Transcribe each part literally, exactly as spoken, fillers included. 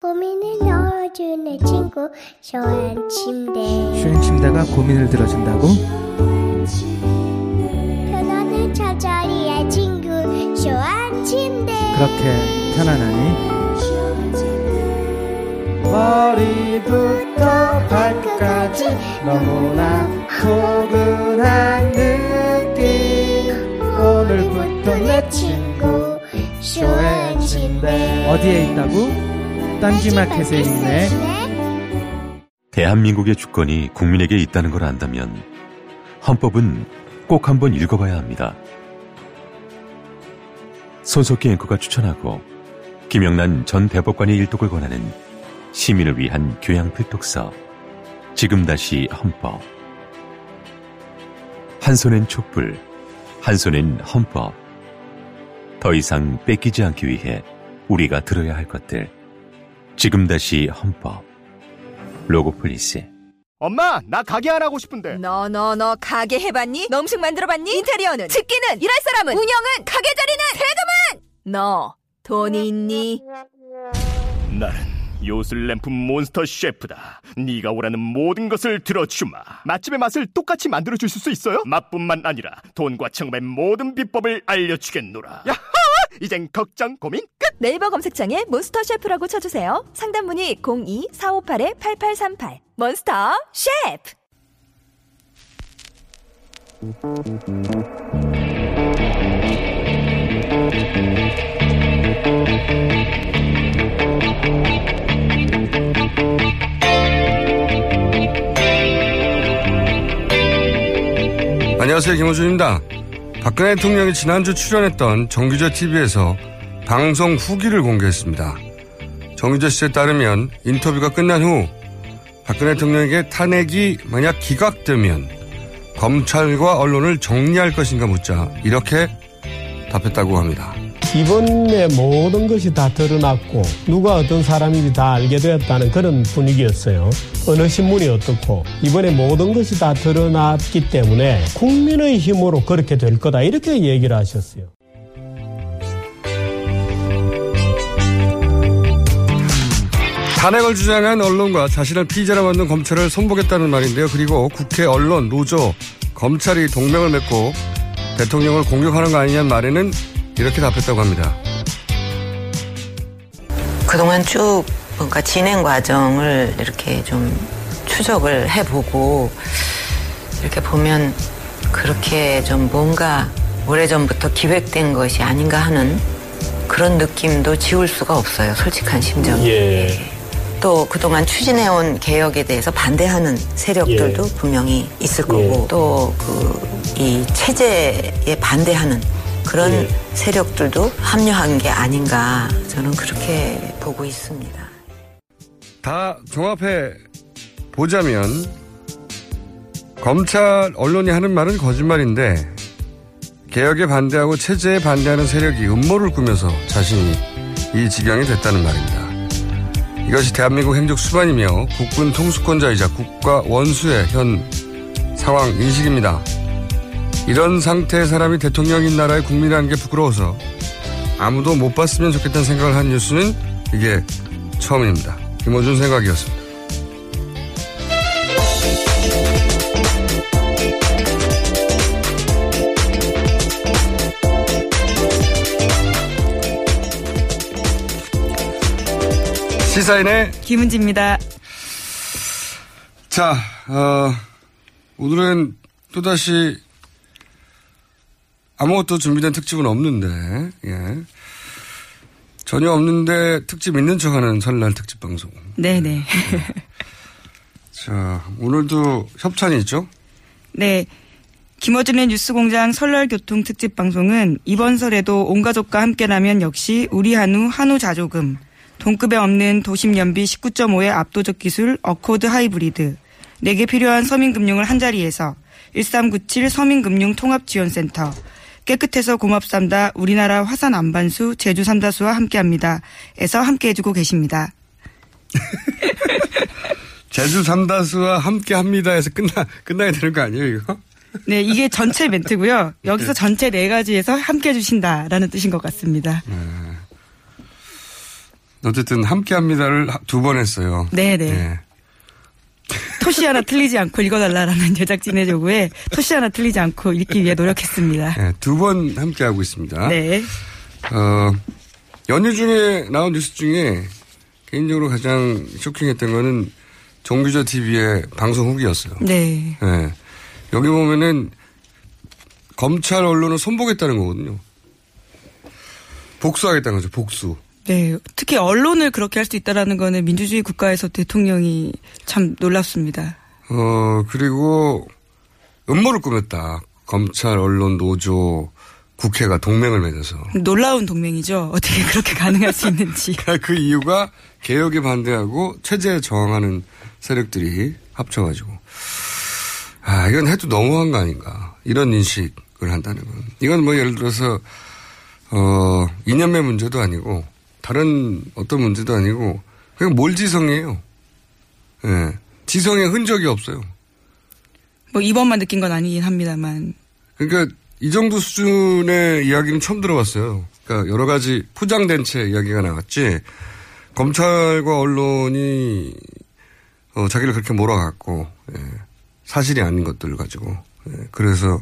고민을 넣어준 내 친구 쇼한 침대. 쇼한 침대가 고민을 들어준다고? 자리의 친구 쇼한 침대. 그렇게 편안하니 머리부터 발끝까지 너무나 포근한 느낌. 오늘부터 내 친구 쇼한 침대. 어디에 있다고? 딴지마켓에 있네. 대한민국의 주권이 국민에게 있다는 걸 안다면 헌법은 꼭 한번 읽어봐야 합니다. 손석희 앵커가 추천하고 김영란 전 대법관의 일독을 권하는 시민을 위한 교양 필독서, 지금 다시 헌법. 한 손엔 촛불, 한 손엔 헌법. 더 이상 뺏기지 않기 위해 우리가 들어야 할 것들, 지금 다시 헌법. 로고폴리스. 엄마, 나 가게 안 하고 싶은데. 너 너 너 가게 해봤니? 너 음식 만들어봤니? 인테리어는? 집기는? 일할 사람은? 운영은? 가게 자리는? 세금은? 너 돈이 있니? 나는 요술램프 몬스터 셰프다. 네가 오라는 모든 것을 들어주마. 맛집의 맛을 똑같이 만들어줄 수 있어요? 맛뿐만 아니라 돈과 청음의 모든 비법을 알려주겠노라. 야하! 이젠 걱정, 고민 끝! 네이버 검색창에 몬스터 셰프라고 쳐주세요. 상담문의 공이 사오팔 팔팔삼팔. 몬스터 셰프! 안녕하세요, 김어준입니다. 박근혜 대통령이 지난주 출연했던 정규재 티비에서 방송 후기를 공개했습니다. 정규재 씨에 따르면 인터뷰가 끝난 후 박근혜 대통령에게 탄핵이 만약 기각되면 검찰과 언론을 정리할 것인가 묻자 이렇게 답했다고 합니다. 이번에 모든 것이 다 드러났고 누가 어떤 사람인지 다 알게 되었다는 그런 분위기였어요. 어느 신문이 어떻고 이번에 모든 것이 다 드러났기 때문에 국민의 힘으로 그렇게 될 거다, 이렇게 얘기를 하셨어요. 탄핵을 주장한 언론과 자신을 피의자로 만든 검찰을 손보겠다는 말인데요. 그리고 국회, 언론, 노조, 검찰이 동맹을 맺고 대통령을 공격하는 거 아니냐는 말에는 이렇게 답했다고 합니다. 그동안 쭉 그러니까 진행 과정을 이렇게 좀 추적을 해보고 이렇게 보면 그렇게 좀 뭔가 오래전부터 기획된 것이 아닌가 하는 그런 느낌도 지울 수가 없어요. 솔직한 심정이. 예. 또 그동안 추진해온 개혁에 대해서 반대하는 세력들도 예. 분명히 있을 거고 예. 또 그 이 체제에 반대하는 그런 예. 세력들도 합류한 게 아닌가, 저는 그렇게 보고 있습니다. 다 종합해 보자면 검찰 언론이 하는 말은 거짓말인데 개혁에 반대하고 체제에 반대하는 세력이 음모를 꾸며서 자신이 이 지경이 됐다는 말입니다. 이것이 대한민국 행적 수반이며 국군 통수권자이자 국가 원수의 현 상황 인식입니다. 이런 상태의 사람이 대통령인 나라의 국민이라는 게 부끄러워서 아무도 못 봤으면 좋겠다는 생각을 한 뉴스는 이게 처음입니다. 김어준 생각이었습니다. 시사인의 김은지입니다. 자, 어, 오늘은 또다시 아무것도 준비된 특집은 없는데, 예. 전혀 없는데 특집 있는 척하는 설날 특집 방송. 네네. 네. 자, 오늘도 협찬이 있죠? 네. 김어준의 뉴스공장 설날 교통 특집 방송은 이번 설에도 온 가족과 함께라면 역시 우리 한우, 한우 자조금, 동급에 없는 도심연비 십구 점 오의 압도적 기술 어코드 하이브리드, 내게 필요한 서민금융을 한자리에서 일삼구칠 서민금융통합지원센터, 깨끗해서 고맙삼다 우리나라 화산 안반수 제주 삼다수와 함께합니다. 에서 함께해주고 계십니다. 제주 삼다수와 함께합니다 에서 끝나, 끝나야 되는 거 아니에요 이거? 네, 이게 전체 멘트고요. 여기서 전체 네 가지에서 함께해 주신다라는 뜻인 것 같습니다. 네. 어쨌든 함께합니다를 두 번 했어요. 네네. 네. 토시 하나 틀리지 않고 읽어달라라는 제작진의 요구에 토시 하나 틀리지 않고 읽기 위해 노력했습니다. 네, 두 번 함께하고 있습니다. 네. 어, 연휴 중에 나온 뉴스 중에 개인적으로 가장 쇼킹했던 거는 정규조 티비의 방송 후기였어요. 네. 네. 여기 보면은 검찰 언론을 손보겠다는 거거든요. 복수하겠다는 거죠. 복수. 네. 특히 언론을 그렇게 할 수 있다라는 거는 민주주의 국가에서 대통령이 참 놀랍습니다. 어, 그리고 음모를 꾸몄다. 검찰, 언론, 노조, 국회가 동맹을 맺어서. 놀라운 동맹이죠. 어떻게 그렇게 가능할 수 있는지. 그 이유가 개혁에 반대하고 체제에 저항하는 세력들이 합쳐가지고. 아, 이건 해도 너무한 거 아닌가. 이런 인식을 한다는 건. 이건 뭐 예를 들어서, 어, 이념의 문제도 아니고, 다른 어떤 문제도 아니고, 그냥 몰지성이에요. 예. 지성의 흔적이 없어요. 뭐 이번만 느낀 건 아니긴 합니다만. 그러니까 이 정도 수준의 이야기는 처음 들어봤어요. 그러니까 여러 가지 포장된 채 이야기가 나왔지, 검찰과 언론이, 어, 자기를 그렇게 몰아갔고, 예. 사실이 아닌 것들을 가지고. 그래서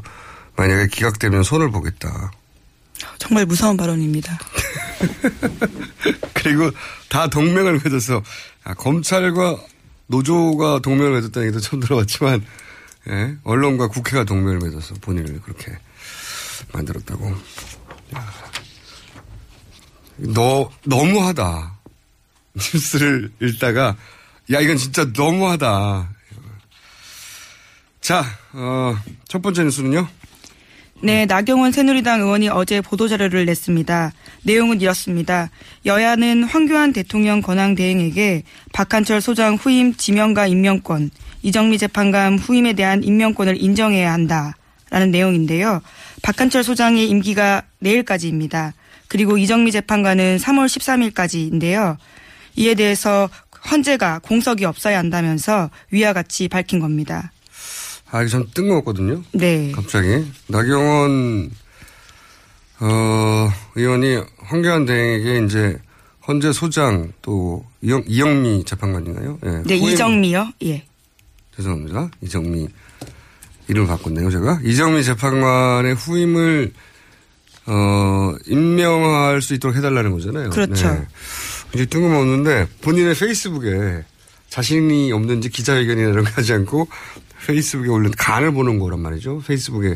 만약에 기각되면 손을 보겠다. 정말 무서운 발언입니다. 그리고 다 동맹을 맺어서, 아, 검찰과 노조가 동맹을 맺었다는 얘기도 처음 들어봤지만, 예, 언론과 국회가 동맹을 맺어서 본인을 그렇게 만들었다고. 야, 너, 너무하다. 뉴스를 읽다가, 야, 이건 진짜 너무하다. 자, 어, 첫 번째 뉴스는요? 네, 나경원 새누리당 의원이 어제 보도자료를 냈습니다. 내용은 이렇습니다. 여야는 황교안 대통령 권한대행에게 박한철 소장 후임 지명과 임명권, 이정미 재판관 후임에 대한 임명권을 인정해야 한다라는 내용인데요. 박한철 소장의 임기가 내일까지입니다. 그리고 이정미 재판관은 삼월 십삼일까지인데요. 이에 대해서 헌재가 공석이 없어야 한다면서 위와 같이 밝힌 겁니다. 아, 이게 참 뜬금없거든요. 네. 갑자기. 나경원, 어, 의원이 황교안 대행에게 이제 헌재 소장 또 이영, 이정미 재판관인가요? 예. 네, 후임. 이정미요? 예. 죄송합니다. 이정미. 이름을 바꿨네요, 제가. 이정미 재판관의 후임을, 어, 임명할 수 있도록 해달라는 거잖아요. 그렇죠. 네. 굉장히 뜬금없는데 본인의 페이스북에 자신이 없는지 기자회견이라는 걸 하지 않고 페이스북에 올린 간을 보는 거란 말이죠. 페이스북에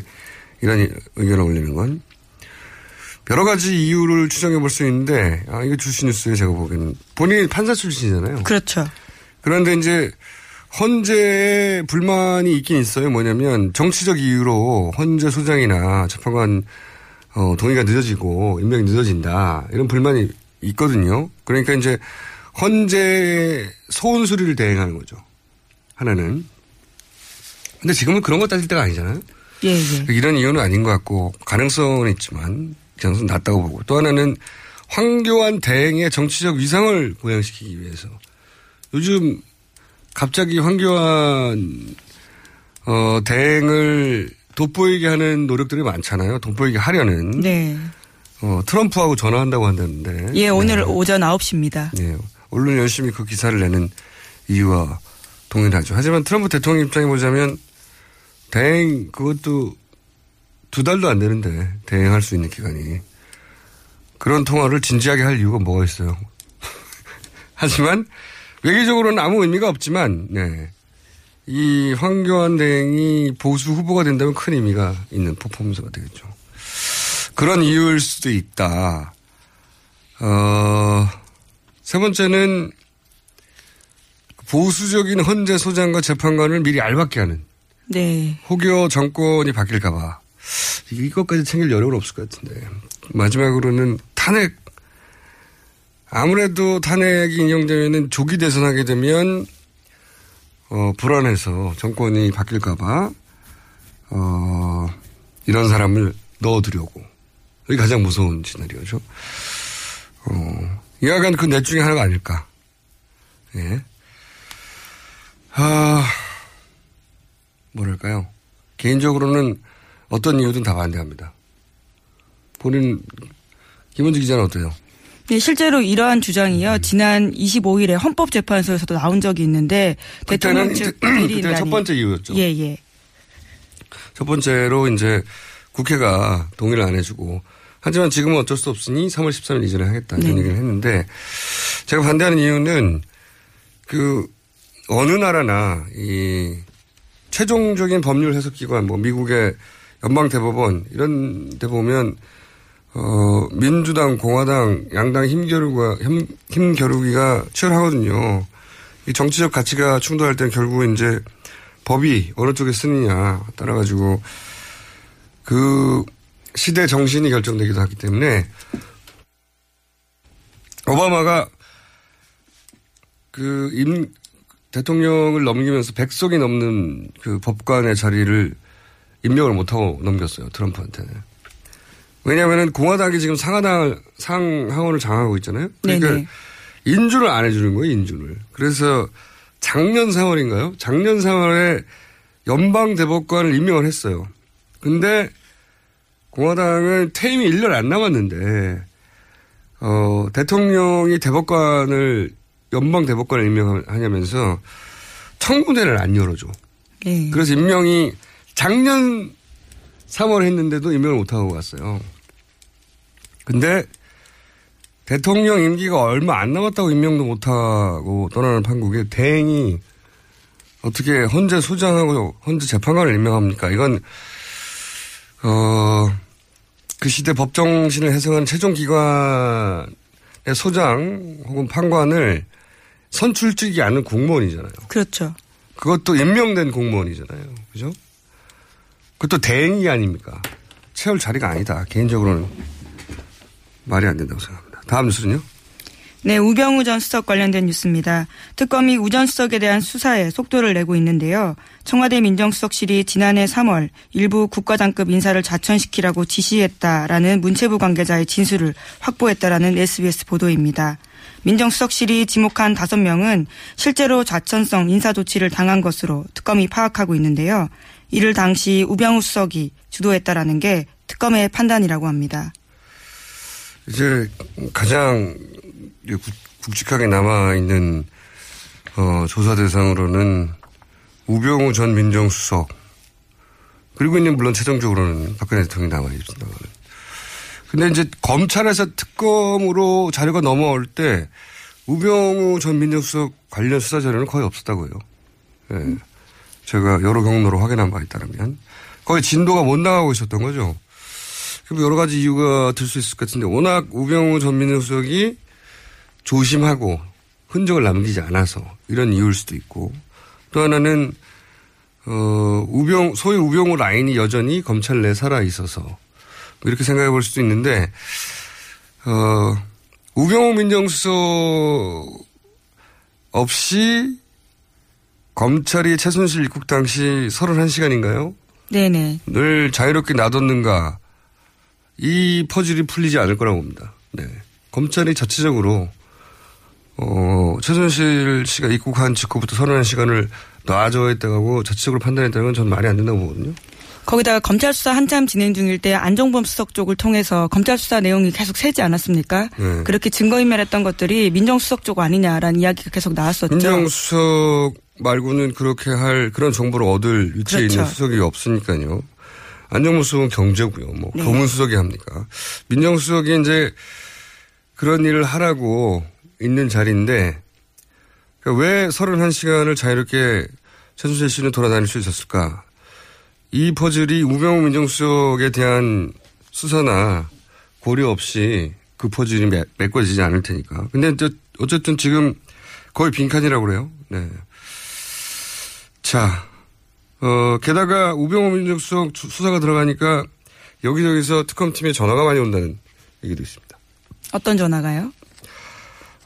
이런 의견을 올리는 건. 여러 가지 이유를 추정해 볼 수 있는데, 아, 이거 주시 뉴스에 제가 보기에는 본인이 판사 출신이잖아요. 그렇죠. 그런데 이제 헌재에 불만이 있긴 있어요. 뭐냐면 정치적 이유로 헌재 소장이나 재판관 어, 동의가 늦어지고 임명이 늦어진다. 이런 불만이 있거든요. 그러니까 이제 헌재의 소원 수리를 대행하는 거죠. 하나는. 근데 지금은 그런 거 따질 때가 아니잖아요. 예, 예. 이런 이유는 아닌 것 같고 가능성은 있지만 가능성은 낮다고 보고 또 하나는 황교안 대행의 정치적 위상을 보양시키기 위해서 요즘 갑자기 황교안 어, 대행을 돋보이게 하는 노력들이 많잖아요. 돋보이게 하려는. 네. 어, 트럼프하고 전화한다고 한다는데. 예, 오늘 네. 오전 아홉시입니다. 네, 언론 열심히 그 기사를 내는 이유와 동일하죠. 하지만 트럼프 대통령 입장에 보자면 대행 그것도 두 달도 안 되는데 대행할 수 있는 기간이. 그런 통화를 진지하게 할 이유가 뭐가 있어요. 하지만 외교적으로는 아무 의미가 없지만 네. 이 황교안 대행이 보수 후보가 된다면 큰 의미가 있는 퍼포먼스가 되겠죠. 그런 이유일 수도 있다. 어, 세 번째는 보수적인 헌재 소장과 재판관을 미리 알받게 하는. 네. 혹여 정권이 바뀔까 봐. 이것까지 챙길 여력은 없을 것 같은데. 마지막으로는 탄핵. 아무래도 탄핵이 인용되면 조기 대선하게 되면 어, 불안해서 정권이 바뀔까봐 어, 이런 사람을 넣어두려고. 이게 가장 무서운 시나리오죠. 어, 이하간 그 넷 중에 하나가 아닐까. 예. 아, 뭐랄까요. 개인적으로는 어떤 이유든 다 반대합니다. 본인, 김은지 기자는 어때요? 네, 실제로 이러한 주장이요. 음. 지난 이십오일에 헌법재판소에서도 나온 적이 있는데. 그때는, 대통령 측 그때는 첫 번째 이유였죠. 예, 예. 첫 번째로 이제 국회가 동의를 안 해주고. 하지만 지금은 어쩔 수 없으니 삼월 십삼일 이전에 하겠다. 이런 네. 얘기를 했는데. 제가 반대하는 이유는 그 어느 나라나 이 최종적인 법률 해석기관 뭐 미국의 연방대법원 이런 데 보면 어, 민주당, 공화당, 양당 힘겨루기가, 힘, 힘겨루기가 치열하거든요. 이 정치적 가치가 충돌할 땐 결국 이제 법이 어느 쪽에 쓰느냐 따라가지고 그 시대 정신이 결정되기도 하기 때문에 오바마가 그 임, 대통령을 넘기면서 백석이 넘는 그 법관의 자리를 임명을 못하고 넘겼어요. 트럼프한테는. 왜냐하면 공화당이 지금 상하당, 상하원을 장악하고 있잖아요. 그러니까 네네. 인준을 안 해주는 거예요. 인준을. 그래서 작년 사월인가요? 작년 사월에 연방대법관을 임명을 했어요. 근데 공화당은 퇴임이 일 년 안 남았는데 어, 대통령이 대법관을 연방대법관을 임명하냐면서 청문회를 안 열어줘. 네. 그래서 임명이 작년 삼월 했는데도 임명을 못하고 갔어요. 근데 대통령 임기가 얼마 안 남았다고 임명도 못하고 떠나는 판국에 대행이 어떻게 헌재 소장하고 헌재 재판관을 임명합니까? 이건 어, 그 시대 법정신을 해석하는 최종기관의 소장 혹은 판관을 선출직이 않은 공무원이잖아요. 그렇죠. 그것도 임명된 공무원이잖아요. 그죠? 그것도 대행이 아닙니까? 채울 자리가 아니다. 개인적으로는 말이 안 된다고 생각합니다. 다음 뉴스는요? 네, 우병우 전 수석 관련된 뉴스입니다. 특검이 우 전 수석에 대한 수사에 속도를 내고 있는데요. 청와대 민정수석실이 지난해 삼월 일부 국과장급 인사를 자천시키라고 지시했다라는 문체부 관계자의 진술을 확보했다라는 에스비에스 보도입니다. 민정수석실이 지목한 다섯 명은 실제로 좌천성 인사 조치를 당한 것으로 특검이 파악하고 있는데요. 이를 당시 우병우 수석이 주도했다라는 게 특검의 판단이라고 합니다. 이제 가장 굵직하게 남아있는 어, 조사 대상으로는 우병우 전 민정수석 그리고 이제 물론 최종적으로는 박근혜 대통령이 남아있습니다. 근데 이제 검찰에서 특검으로 자료가 넘어올 때 우병우 전 민정수석 관련 수사 자료는 거의 없었다고요. 예. 음. 제가 여러 경로로 확인한 바 있다면 거의 진도가 못 나가고 있었던 거죠. 그럼 여러 가지 이유가 들 수 있을 것 같은데 워낙 우병우 전 민정수석이 조심하고 흔적을 남기지 않아서 이런 이유일 수도 있고 또 하나는 어, 우병 소위 우병우 라인이 여전히 검찰 내에 살아 있어서 이렇게 생각해 볼 수도 있는데 어, 우병우 민정수석 없이 검찰이 최순실 입국 당시 서른한 시간인가요? 네네. 늘 자유롭게 놔뒀는가. 이 퍼즐이 풀리지 않을 거라고 봅니다. 네. 검찰이 자체적으로, 어, 최순실 씨가 입국한 직후부터 서른한 시간을 놔줘야 했다고 자체적으로 판단했다는 건 저는 말이 안 된다고 보거든요. 거기다가 검찰 수사 한참 진행 중일 때 안종범 수석 쪽을 통해서 검찰 수사 내용이 계속 새지 않았습니까? 네. 그렇게 증거인멸했던 것들이 민정수석 쪽 아니냐라는 이야기가 계속 나왔었죠. 민정수석 말고는 그렇게 할 그런 정보를 얻을 위치에 그렇죠. 있는 수석이 없으니까요. 안종범 수석은 경제고요. 뭐 네. 고문 수석이 합니까? 민정수석이 이제 그런 일을 하라고 있는 자리인데 그러니까 왜 서른한 시간을 자유롭게 최순실 씨는 돌아다닐 수 있었을까? 이 퍼즐이 우병우 민정수석에 대한 수사나 고려 없이 그 퍼즐이 매, 메꿔지지 않을 테니까. 근데 어쨌든 지금 거의 빈칸이라고 그래요. 네. 자, 어, 게다가 우병우 민정수석 수사가 들어가니까 여기저기서 특검팀에 전화가 많이 온다는 얘기도 있습니다. 어떤 전화가요?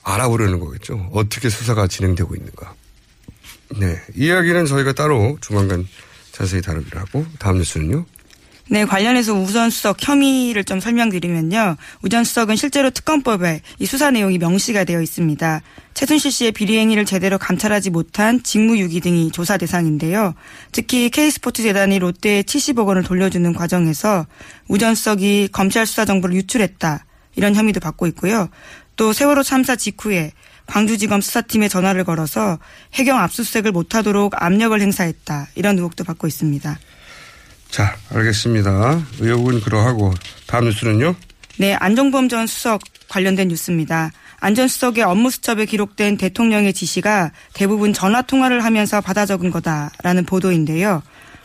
알아보려는 거겠죠. 어떻게 수사가 진행되고 있는가. 네, 이야기는 저희가 따로 조만간 자세히 다루기로 하고 다음 뉴스는요. 네, 관련해서 우전 수석 혐의를 좀 설명드리면요. 우전 수석은 실제로 특검법에 이 수사 내용이 명시가 되어 있습니다. 최순실 씨의 비리 행위를 제대로 감찰하지 못한 직무유기 등이 조사 대상인데요. 특히 K스포츠 재단이 롯데에 칠십억 원을 돌려주는 과정에서 우전 수석이 검찰 수사 정보를 유출했다. 이런 혐의도 받고 있고요. 또 세월호 참사 직후에 광주지검 수사팀에 전화를 걸어서 해경 압수수색을 못하도록 압력을 행사했다. 이런 의혹도 받고 있습니다. 자, 알겠습니다. 의혹은 그러하고 다음 뉴스는요? 네, 안종범 전 수석 관련된 뉴스입니다. 안 전 수석의 업무 수첩에 기록된 대통령의 지시가 대부분 전화 통화를 하면서 받아 적은 거다라는 보도인데요.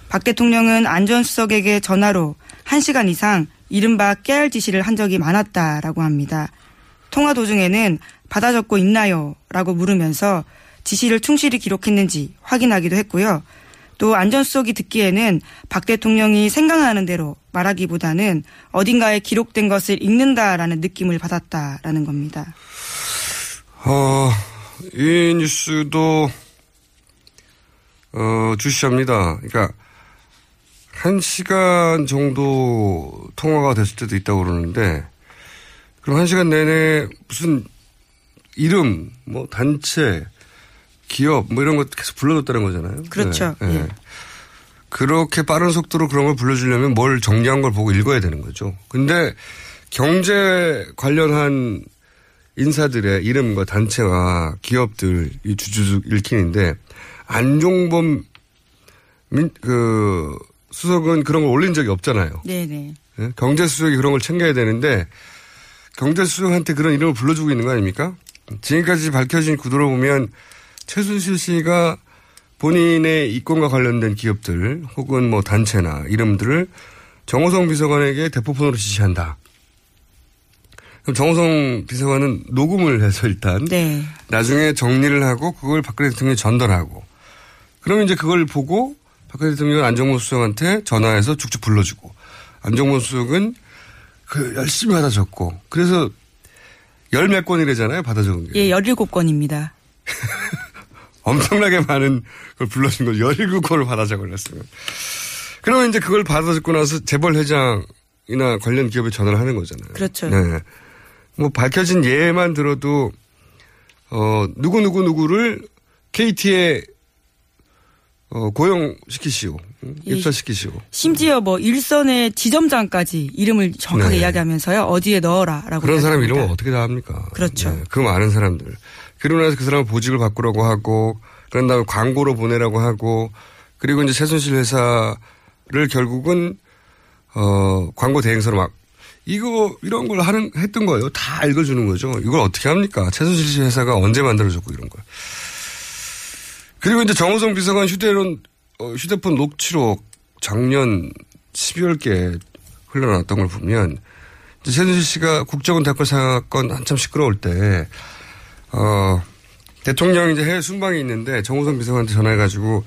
박 대통령은 안 전 수석에게 전화로 한 시간 이상 이른바 깨알 지시를 한 적이 많았다라고 합니다. 통화 도중에는 받아 적고 있나요? 라고 물으면서 지시를 충실히 기록했는지 확인하기도 했고요. 또 안 전 수석이 듣기에는 박 대통령이 생각나는 대로 말하기보다는 어딘가에 기록된 것을 읽는다라는 느낌을 받았다라는 겁니다. 어, 이 뉴스도 어, 주시합니다. 그러니까 한 시간 정도 통화가 됐을 때도 있다고 그러는데 그럼 한 시간 내내 무슨 이름, 뭐 단체, 기업 뭐 이런 것 계속 불러줬다는 거잖아요. 그렇죠. 네. 네. 예. 그렇게 빠른 속도로 그런 걸 불러주려면 뭘 정리한 걸 보고 읽어야 되는 거죠. 근데 경제 관련한 인사들의 이름과 단체와 기업들이 주주주 읽히는데 안종범 민, 그 수석은 그런 걸 올린 적이 없잖아요. 네네. 네? 경제 수석이 그런 걸 챙겨야 되는데 경제 수석한테 그런 이름을 불러주고 있는 거 아닙니까? 지금까지 밝혀진 구도로 보면 최순실 씨가 본인의 이권과 관련된 기업들 혹은 뭐 단체나 이름들을 정호성 비서관에게 대포폰으로 지시한다. 그럼 정호성 비서관은 녹음을 해서 일단 네. 나중에 정리를 하고 그걸 박근혜 대통령이 전달하고 그럼 이제 그걸 보고 박근혜 대통령은 안정모 수석한테 전화해서 쭉쭉 불러주고 안정모 수석은 그 열심히 받아 적고 그래서 열 몇 건이래잖아요. 받아 적은 게. 예, 열일곱 건입니다. 엄청나게 많은 걸 불러준 걸 열일곱 건을 받아 적었어요. 그러면 이제 그걸 받아 적고 나서 재벌 회장이나 관련 기업에 전화를 하는 거잖아요. 그렇죠. 네. 뭐 밝혀진 예만 들어도 어 누구 누구 누구를 케이티에 어 고용시키시오, 입사시키시오. 심지어 뭐 일선의 지점장까지 이름을 정확하게 네. 이야기하면서요. 어디에 넣어라라고. 그런 사람 이름은 어떻게 다 합니까? 그렇죠. 네. 그 많은 사람들. 그러고 나서 그 사람을 보직을 바꾸라고 하고 그런 다음에 광고로 보내라고 하고 그리고 이제 최순실 회사를 결국은 어 광고 대행사로 막 이거 이런 걸 하는 했던 거예요. 다 읽어주는 거죠. 이걸 어떻게 합니까? 최순실 씨 회사가 언제 만들어졌고 이런 걸. 그리고 이제 정호성 비서관 휴대폰 어, 휴대폰 녹취록 작년 십이월께 흘러나왔던 걸 보면 이제 최순실 씨가 국정원 댓글 사건 한참 시끄러울 때. 어, 대통령이 이제 해외 순방에 있는데 정호성 비서관한테 전화해가지고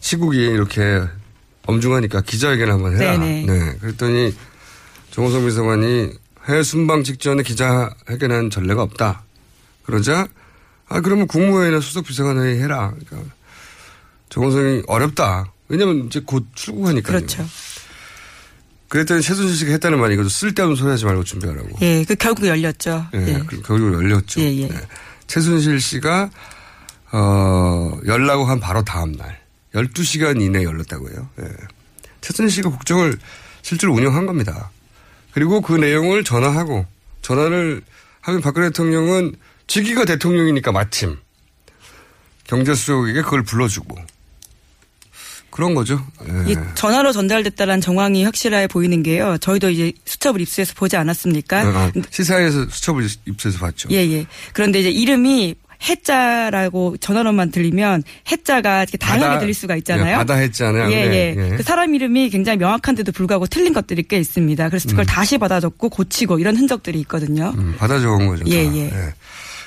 시국이 이렇게 엄중하니까 기자회견 한번 해라. 네네. 네. 그랬더니 정호성 비서관이 해외 순방 직전에 기자회견한 전례가 없다. 그러자, 아, 그러면 국무회의나 수석 비서관회의 해라. 그러니까 정호성이 어렵다. 왜냐면 이제 곧 출국하니까요. 그렇죠. 그랬더니 최순실 씨가 했다는 말이 이거죠. 쓸데없는 소리 하지 말고 준비하라고. 예, 그 결국 열렸죠. 예, 예. 결국 열렸죠. 예, 예. 네. 최순실 씨가 어, 열라고 한 바로 다음 날 열두 시간 이내에 열렸다고 해요. 예. 최순실 씨가 국정을 실제로 운영한 겁니다. 그리고 그 내용을 전화하고 전화를 하면 박근혜 대통령은 직위가 대통령이니까 마침 경제수석에게 그걸 불러주고 그런 거죠. 예. 이 전화로 전달됐다는 정황이 확실하게 보이는 게요. 저희도 이제 수첩을 입수해서 보지 않았습니까? 아, 시사회에서 수첩을 입수해서 봤죠. 예예. 예. 그런데 이제 이름이 해자라고 전화로만 들리면 해자가 이렇게 다양하게 들릴 수가 있잖아요. 예, 바다 해자네요. 예예. 예. 예. 그 사람 이름이 굉장히 명확한데도 불구하고 틀린 것들이 꽤 있습니다. 그래서 그걸 음. 다시 받아 적고 고치고 이런 흔적들이 있거든요. 음, 받아 적은 거죠. 예예. 예. 예.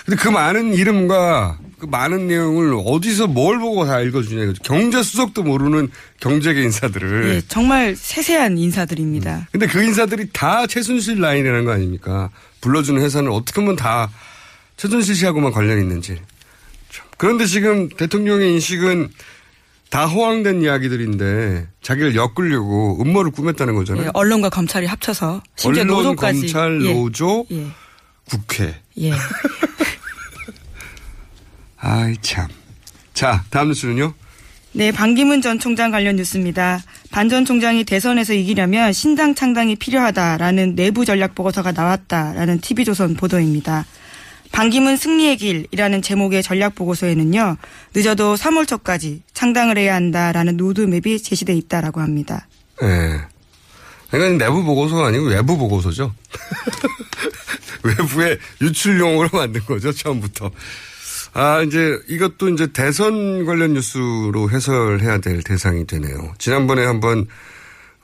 근데 그 많은 이름과 그 많은 내용을 어디서 뭘 보고 다 읽어주냐 이거죠. 경제수석도 모르는 경제계 인사들을. 예, 정말 세세한 인사들입니다. 음. 근데 그 인사들이 다 최순실 라인이라는 거 아닙니까? 불러주는 회사는 어떻게 보면 다 최순실 씨하고만 관련이 있는지. 참 그런데 지금 대통령의 인식은 다 허황된 이야기들인데 자기를 엮으려고 음모를 꾸몄다는 거잖아요. 예, 언론과 검찰이 합쳐서 심지어 언론, 노조까지. 검찰, 노조, 예. 국회. 예. 아이 참. 자, 다음 뉴스는요. 네, 반기문 전 총장 관련 뉴스입니다. 반 전 총장이 대선에서 이기려면 신당 창당이 필요하다라는 내부 전략 보고서가 나왔다라는 티비조선 보도입니다. 반기문 승리의 길이라는 제목의 전략 보고서에는요. 늦어도 삼월 초까지 창당을 해야 한다라는 로드맵이 제시돼 있다라고 합니다. 네. 그러니까 내부 보고서가 아니고 외부 보고서죠. 외부에 유출용으로 만든 거죠, 처음부터. 아, 이제 이것도 이제 대선 관련 뉴스로 해설해야 될 대상이 되네요. 지난번에 한번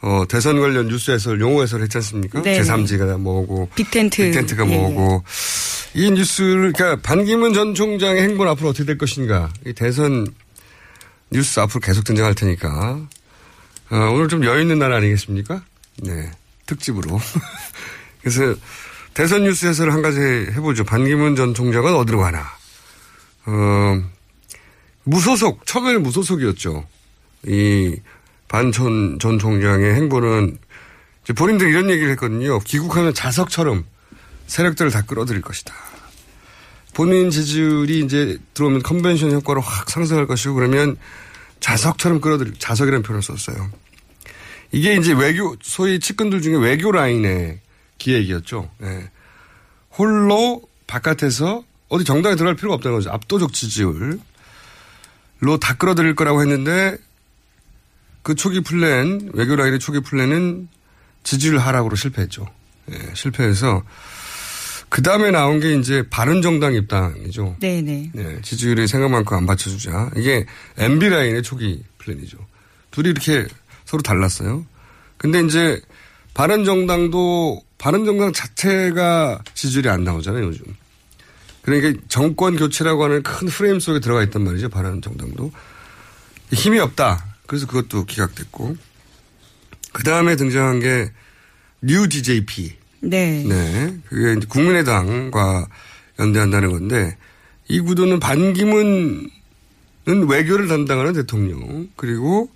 어, 대선 관련 뉴스 해설, 용어 해설 했지 않습니까? 네네. 제삼지가 뭐고. 빅텐트. 빅텐트가 예. 뭐고. 이 뉴스를, 그러니까 반기문 전 총장의 행보는 앞으로 어떻게 될 것인가. 이 대선 뉴스 앞으로 계속 등장할 테니까. 어, 오늘 좀 여유 있는 날 아니겠습니까? 네. 특집으로. 그래서 대선 뉴스 해설을 한 가지 해보죠. 반기문 전 총장은 어디로 가나. 어, 무소속, 처음에는 무소속이었죠. 이 반 전 총장의 행보는 이제 본인들 이런 얘기를 했거든요. 귀국하면 자석처럼 세력들을 다 끌어들일 것이다. 본인 지지율이 이제 들어오면 컨벤션 효과로 확 상승할 것이고 그러면 자석처럼 끌어들일, 자석이라는 표현을 썼어요. 이게 이제 외교, 소위 측근들 중에 외교 라인의 기획이었죠. 예. 홀로 바깥에서 어디 정당에 들어갈 필요가 없다는 거죠. 압도적 지지율로 다 끌어들일 거라고 했는데 그 초기 플랜, 외교 라인의 초기 플랜은 지지율 하락으로 실패했죠. 예, 실패해서 그 다음에 나온 게 이제 바른 정당 입당이죠. 네네. 예, 지지율이 생각만큼 안 받쳐주자. 이게 엠비 라인의 초기 플랜이죠. 둘이 이렇게 서로 달랐어요. 근데 이제 바른 정당도 바른 정당 자체가 지지율이 안 나오잖아요, 요즘. 그러니까 정권 교체라고 하는 큰 프레임 속에 들어가 있단 말이죠. 바른 정당도. 힘이 없다. 그래서 그것도 기각됐고. 그다음에 등장한 게 뉴 디제이피. 네. 네. 그게 이제 국민의당과 연대한다는 건데 이 구도는 반기문은 외교를 담당하는 대통령 그리고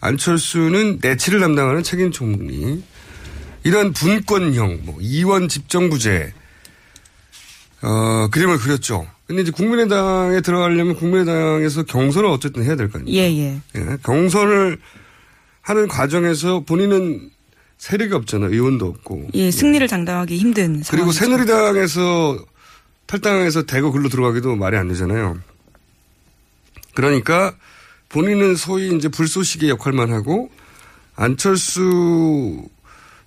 안철수는 내치를 담당하는 책임 총리. 이런 분권형 뭐 이원 집정구제. 어, 그림을 그렸죠. 근데 이제 국민의당에 들어가려면 국민의당에서 경선을 어쨌든 해야 될 거 아닙니까? 예, 예. 예. 경선을 하는 과정에서 본인은 세력이 없잖아요. 의원도 없고. 예, 승리를 예. 장담하기 힘든 상황. 그리고 새누리당에서 탈당해서 대거 글로 들어가기도 말이 안 되잖아요. 그러니까 본인은 소위 이제 불쏘시개 역할만 하고 안철수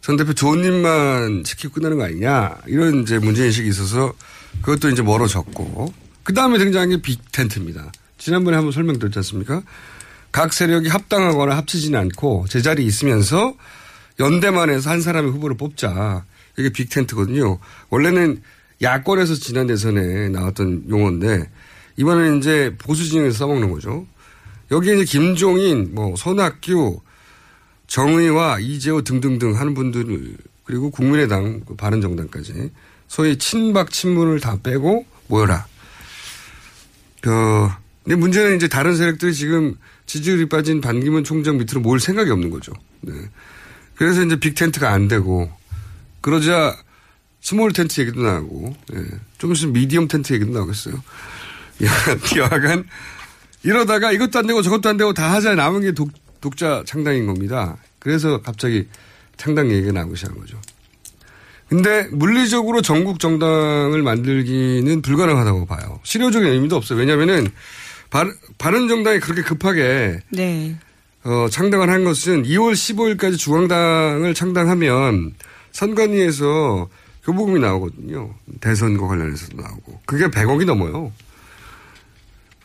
전 대표 좋은 일만 지키고 끝나는 거 아니냐. 이런 이제 문제인식이 있어서 그것도 이제 멀어졌고. 그 다음에 등장한 게 빅텐트입니다. 지난번에 한번 설명드렸지 않습니까? 각 세력이 합당하거나 합치지는 않고 제자리에 있으면서 연대만 해서 한 사람의 후보를 뽑자. 이게 빅텐트거든요. 원래는 야권에서 지난 대선에 나왔던 용어인데 이번에는 이제 보수 진영에서 써먹는 거죠. 여기에 이제 김종인, 뭐 손학규, 정의와 이재호 등등등 하는 분들 그리고 국민의당, 바른정당까지 소위 친박 친문을 다 빼고 모여라. 그 근데 문제는 이제 다른 세력들이 지금 지지율이 빠진 반기문 총장 밑으로 모일 생각이 없는 거죠. 네. 그래서 이제 빅 텐트가 안 되고 그러자 스몰 텐트 얘기도 나오고 네. 조금씩 미디엄 텐트 얘기도 나오겠어요. 여하간 이러다가 이것도 안 되고 저것도 안 되고 다 하자 남은 게 독. 독자 창당인 겁니다. 그래서 갑자기 창당 얘기가 나오기 시작한 거죠. 근데 물리적으로 전국 정당을 만들기는 불가능하다고 봐요. 실효적인 의미도 없어요. 왜냐하면은 바른 정당이 그렇게 급하게 네. 어, 창당을 한 것은 이월 십오일까지 중앙당을 창당하면 선관위에서 교부금이 나오거든요. 대선과 관련해서도 나오고 그게 백억이 넘어요.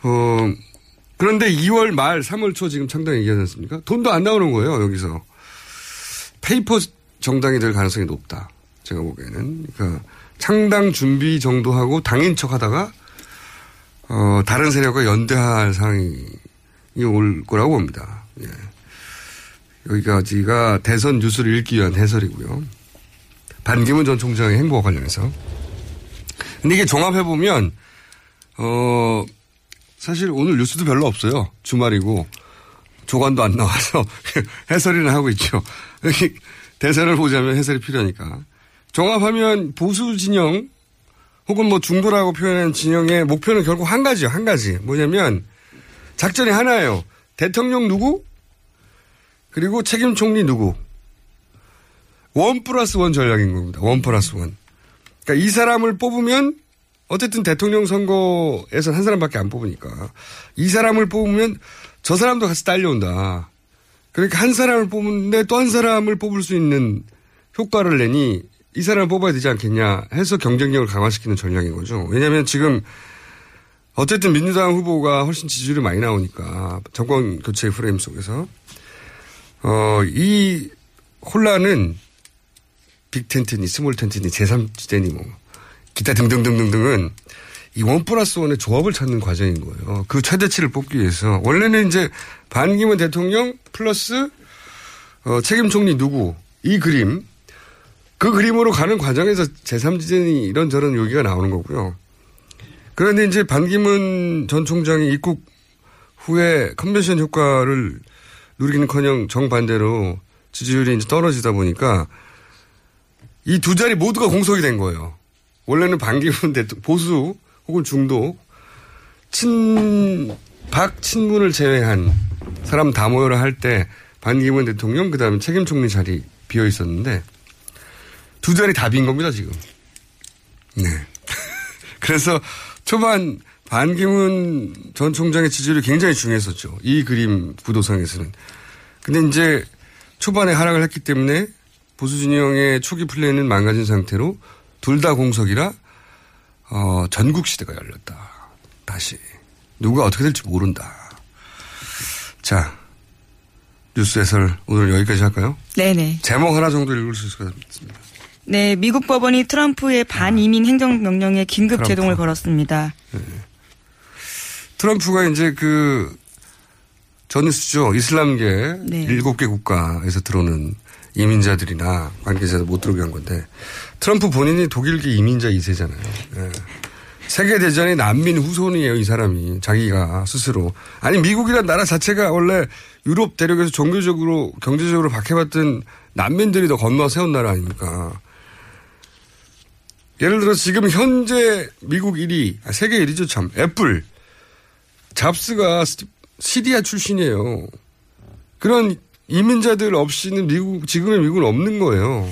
어. 그런데 이월 말 삼월 초 지금 창당 얘기하지 않습니까? 돈도 안 나오는 거예요. 여기서. 페이퍼 정당이 될 가능성이 높다. 제가 보기에는. 그러니까 창당 준비 정도 하고 당인 척하다가 어, 다른 세력과 연대할 상황이 올 거라고 봅니다. 예. 여기까지가 대선 뉴스를 읽기 위한 해설이고요. 반기문 전 총장의 행보와 관련해서. 근데 이게 종합해보면 어... 사실 오늘 뉴스도 별로 없어요. 주말이고 조간도 안 나와서 해설이나 하고 있죠. 대사를 보자면 해설이 필요하니까. 종합하면 보수 진영 혹은 뭐 중도라고 표현한 진영의 목표는 결국 한 가지요. 한 가지. 뭐냐면 작전이 하나예요. 대통령 누구? 그리고 책임 총리 누구? 원 플러스 원 전략인 겁니다. 원 플러스 원. 그러니까 이 사람을 뽑으면 어쨌든 대통령 선거에서는 한 사람밖에 안 뽑으니까. 이 사람을 뽑으면 저 사람도 같이 딸려온다. 그러니까 한 사람을 뽑는데 또 한 사람을 뽑을 수 있는 효과를 내니 이 사람을 뽑아야 되지 않겠냐 해서 경쟁력을 강화시키는 전략인 거죠. 왜냐하면 지금 어쨌든 민주당 후보가 훨씬 지지율이 많이 나오니까 정권 교체 프레임 속에서. 어, 이 혼란은 빅 텐트니 스몰 텐트니 제삼지대니 뭐 기타 등등등등등은 이 원 플러스 원의 조합을 찾는 과정인 거예요. 그 최대치를 뽑기 위해서. 원래는 이제 반기문 대통령 플러스 어, 책임 총리 누구 이 그림. 그 그림으로 가는 과정에서 제삼지대니 이런저런 요기가 나오는 거고요. 그런데 이제 반기문 전 총장이 입국 후에 컨벤션 효과를 누리기는커녕 정반대로 지지율이 이제 떨어지다 보니까 이 두 자리 모두가 공석이 된 거예요. 원래는 반기문 대통령 보수 혹은 중도 친박 친문을 제외한 사람 다 모여라 할 때 반기문 대통령 그다음에 책임 총리 자리 비어 있었는데 두 자리 다 빈 겁니다 지금. 네. 그래서 초반 반기문 전 총장의 지지율이 굉장히 중요했었죠. 이 그림 구도상에서는. 근데 이제 초반에 하락을 했기 때문에 보수진영의 초기 플레이는 망가진 상태로 둘 다 공석이라 어, 전국 시대가 열렸다. 다시. 누가 어떻게 될지 모른다. 자, 뉴스 해설 오늘 여기까지 할까요? 네네. 제목 하나 정도 읽을 수 있을 것 같습니다. 네. 미국 법원이 트럼프의 반이민 행정명령에 긴급 트럼프. 제동을 걸었습니다. 네. 트럼프가 이제 그 전뉴스죠. 이슬람계 네. 일곱 개 국가에서 들어오는 이민자들이나 관계자들 못 들어오게 한 건데 트럼프 본인이 독일계 이민자 이 세잖아요. 네. 세계대전의 난민 후손이에요. 이 사람이. 자기가 스스로. 아니 미국이란 나라 자체가 원래 유럽 대륙에서 종교적으로 경제적으로 박해받던 난민들이 더 건너 세운 나라 아닙니까. 예를 들어 지금 현재 미국 일 위, 아, 세계 일 위죠 참. 애플. 잡스가 시리아 출신이에요. 그런 이민자들 없이는 미국, 지금의 미국은 없는 거예요.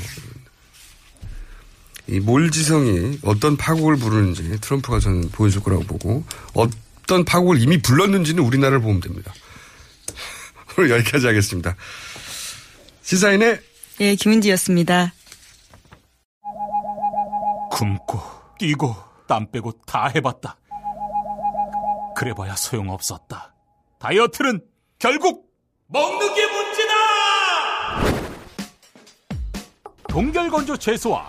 이 몰지성이 어떤 파국을 부르는지 트럼프가 저는 보여줄 거라고 보고 어떤 파국을 이미 불렀는지는 우리나라를 보면 됩니다. 오늘 여기까지 하겠습니다. 시사인의 예, 김은지였습니다. 굶고 뛰고 땀 빼고 다 해봤다. 그래봐야 소용없었다. 다이어트는 결국 먹는 게 문제다. 동결건조 채소와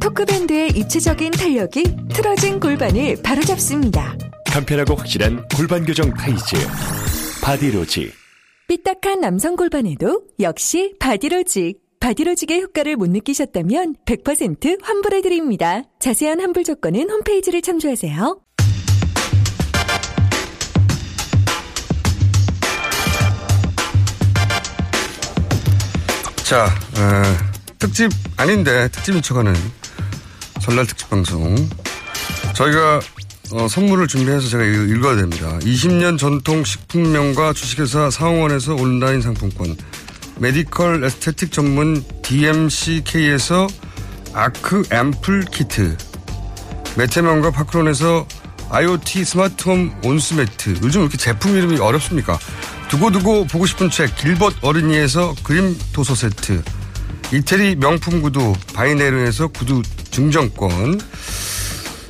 토크밴드의 입체적인 탄력이 틀어진 골반을 바로잡습니다. 간편하고 확실한 골반 교정 타이즈 바디로직. 삐딱한 남성 골반에도 역시 바디로직. 바디로직의 효과를 못 느끼셨다면 백 퍼센트 환불해드립니다. 자세한 환불 조건은 홈페이지를 참조하세요. 자, 어, 특집 아닌데 특집인 척하는 설날 특집 방송. 저희가 어, 선물을 준비해서 제가 읽어야 됩니다. 이십 년 전통 식품명과 주식회사 사홍원에서 온라인 상품권, 메디컬 에스테틱 전문 디엠씨케이에서 아크 앰플 키트, 메테면과 파크론에서 아이오티 스마트홈 온수매트. 요즘 이렇게 제품 이름이 어렵습니까? 두고두고 보고 싶은 책 길벗 어린이에서 그림 도서 세트, 이태리 명품 구두 바이네르에서 구두 증정권.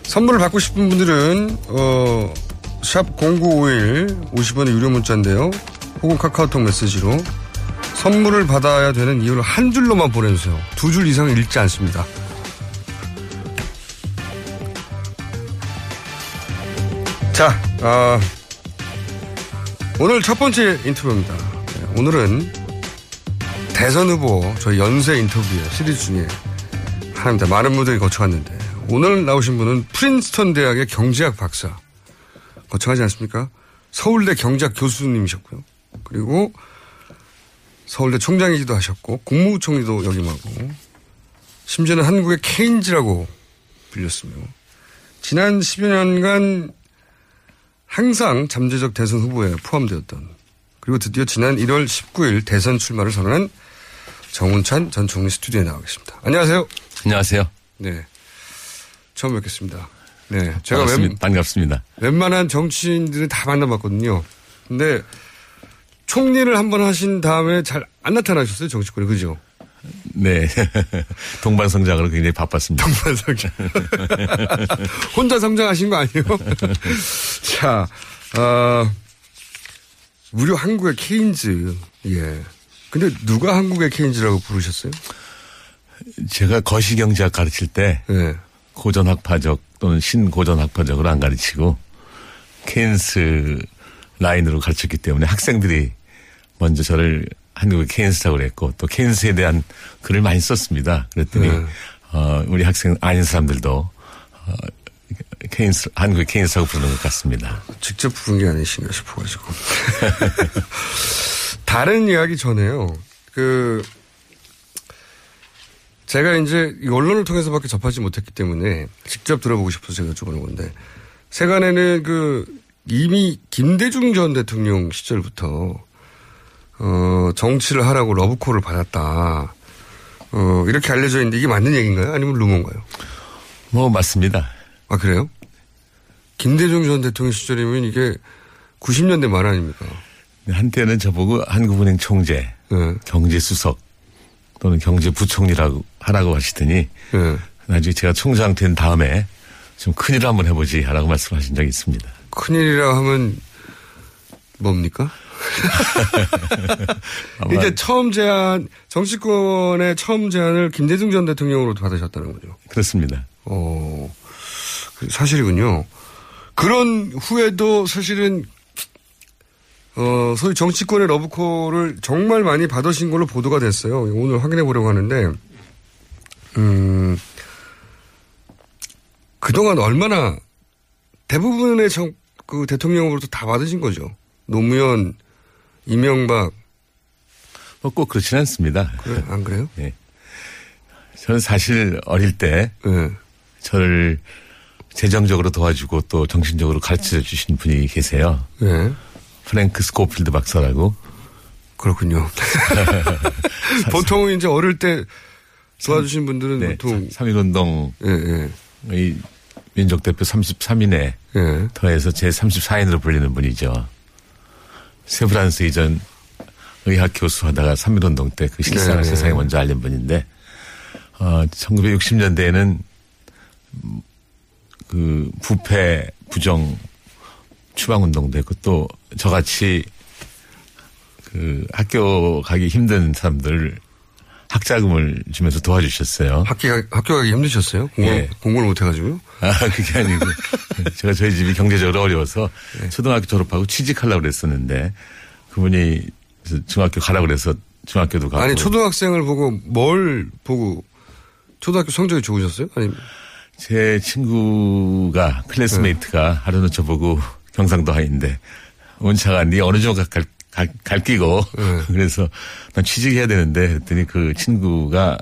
선물을 받고 싶은 분들은 어, 샵 공구오일 오십 원의 유료 문자인데요, 혹은 카카오톡 메시지로 선물을 받아야 되는 이유를 한 줄로만 보내주세요. 두 줄 이상은 읽지 않습니다. 자, 어, 오늘 첫 번째 인터뷰입니다. 오늘은 대선 후보 저희 연쇄 인터뷰 시리즈 중에 하나입니다. 많은 분들이 거쳐왔는데 오늘 나오신 분은 프린스턴 대학의 경제학 박사, 거창하지 않습니까? 서울대 경제학 교수님이셨고요. 그리고 서울대 총장이기도 하셨고 국무총리도 역임하고, 심지어는 한국의 케인즈라고 불렸으며, 지난 십여 년간 항상 잠재적 대선 후보에 포함되었던, 그리고 드디어 지난 일월 십구일 대선 출마를 선언한 정운찬 전 총리 스튜디오에 나와 계십니다. 안녕하세요. 안녕하세요. 네. 처음 뵙겠습니다. 네, 제가 반갑습니다. 웬, 반갑습니다. 웬만한 정치인들은 다 만나봤거든요. 근데 총리를 한번 하신 다음에 잘 안 나타나셨어요, 정치권에. 그죠? 네. 동반성장으로 굉장히 바빴습니다. 동반성장. 혼자 성장하신 거 아니에요? 자, 어, 무려 한국의 케인즈. 예. 근데 누가 한국의 케인즈라고 부르셨어요? 제가 거시경제학 가르칠 때. 예. 고전학파적 또는 신고전학파적을 안 가르치고 케인스 라인으로 가르쳤기 때문에 학생들이 먼저 저를 한국의 케인스라고 했고, 또 케인스에 대한 글을 많이 썼습니다. 그랬더니 네. 어, 우리 학생 아닌 사람들도 어, 케인스, 한국의 케인스라고 부르는 것 같습니다. 직접 부른 게 아니신가 싶어가지고. 다른 이야기 전에요. 그 제가 이제 언론을 통해서밖에 접하지 못했기 때문에 직접 들어보고 싶어서 제가 여쭤보는 건데, 세간에는 그 이미 김대중 전 대통령 시절부터 어 정치를 하라고 러브콜을 받았다, 어 이렇게 알려져 있는데 이게 맞는 얘기인가요? 아니면 루머인가요? 뭐 맞습니다. 아 그래요? 김대중 전 대통령 시절이면 이게 구십 년대 말 아닙니까? 한때는 저보고 한국은행 총재, 네. 경제수석 또는 경제부총리라고 하라고 하시더니 네. 나중에 제가 총장 된 다음에 좀 큰일 한번 해보지 하라고 말씀하신 적이 있습니다. 큰일이라 하면 뭡니까? 이게 처음 제안, 정치권의 처음 제안을 김대중 전 대통령으로 받으셨다는 거죠? 그렇습니다. 어, 사실이군요. 그런 후에도 사실은 어, 소위 정치권의 러브콜을 정말 많이 받으신 걸로 보도가 됐어요. 오늘 확인해 보려고 하는데, 음, 그동안 얼마나 대부분의 정, 그 대통령으로도 다 받으신 거죠. 노무현, 이명박. 뭐 꼭 그렇진 않습니다. 그래, 안 그래요? 네. 저는 사실 어릴 때, 네. 저를 재정적으로 도와주고 또 정신적으로 가르쳐 주신 분이 계세요. 네. 프랭크 스코필드 박사라고. 그렇군요. 보통 이제 어릴 때 도와주신 분들은 네, 보통. 삼일운동. 예, 예. 민족대표 삼십삼 인에 예. 더해서 제삼십사 인으로 불리는 분이죠. 세브란스 이전 의학교수 하다가 삼일운동 때 그 실상을 예, 세상에 예. 먼저 알린 분인데, 어, 천구백육십 년대에는 그 부패, 부정, 추방운동도 했고, 또 저같이 그 학교 가기 힘든 사람들 학자금을 주면서 도와주셨어요. 학기, 학교 가기 힘드셨어요? 공부, 예. 공부를 못해가지고요? 아, 그게 아니고. 제가 저희 집이 경제적으로 어려워서 예. 초등학교 졸업하고 취직하려고 그랬었는데, 그분이 중학교 가라고 그래서 중학교도 가고. 아니, 초등학생을 보고 뭘 보고 초등학교 성적이 좋으셨어요? 아니. 제 친구가, 클래스메이트가 예. 하루는 저보고 경상도 하인데, 온차가 니 어느 정도 갈, 갈, 갈 끼고, 네. 그래서 난 취직해야 되는데, 했더니 그 친구가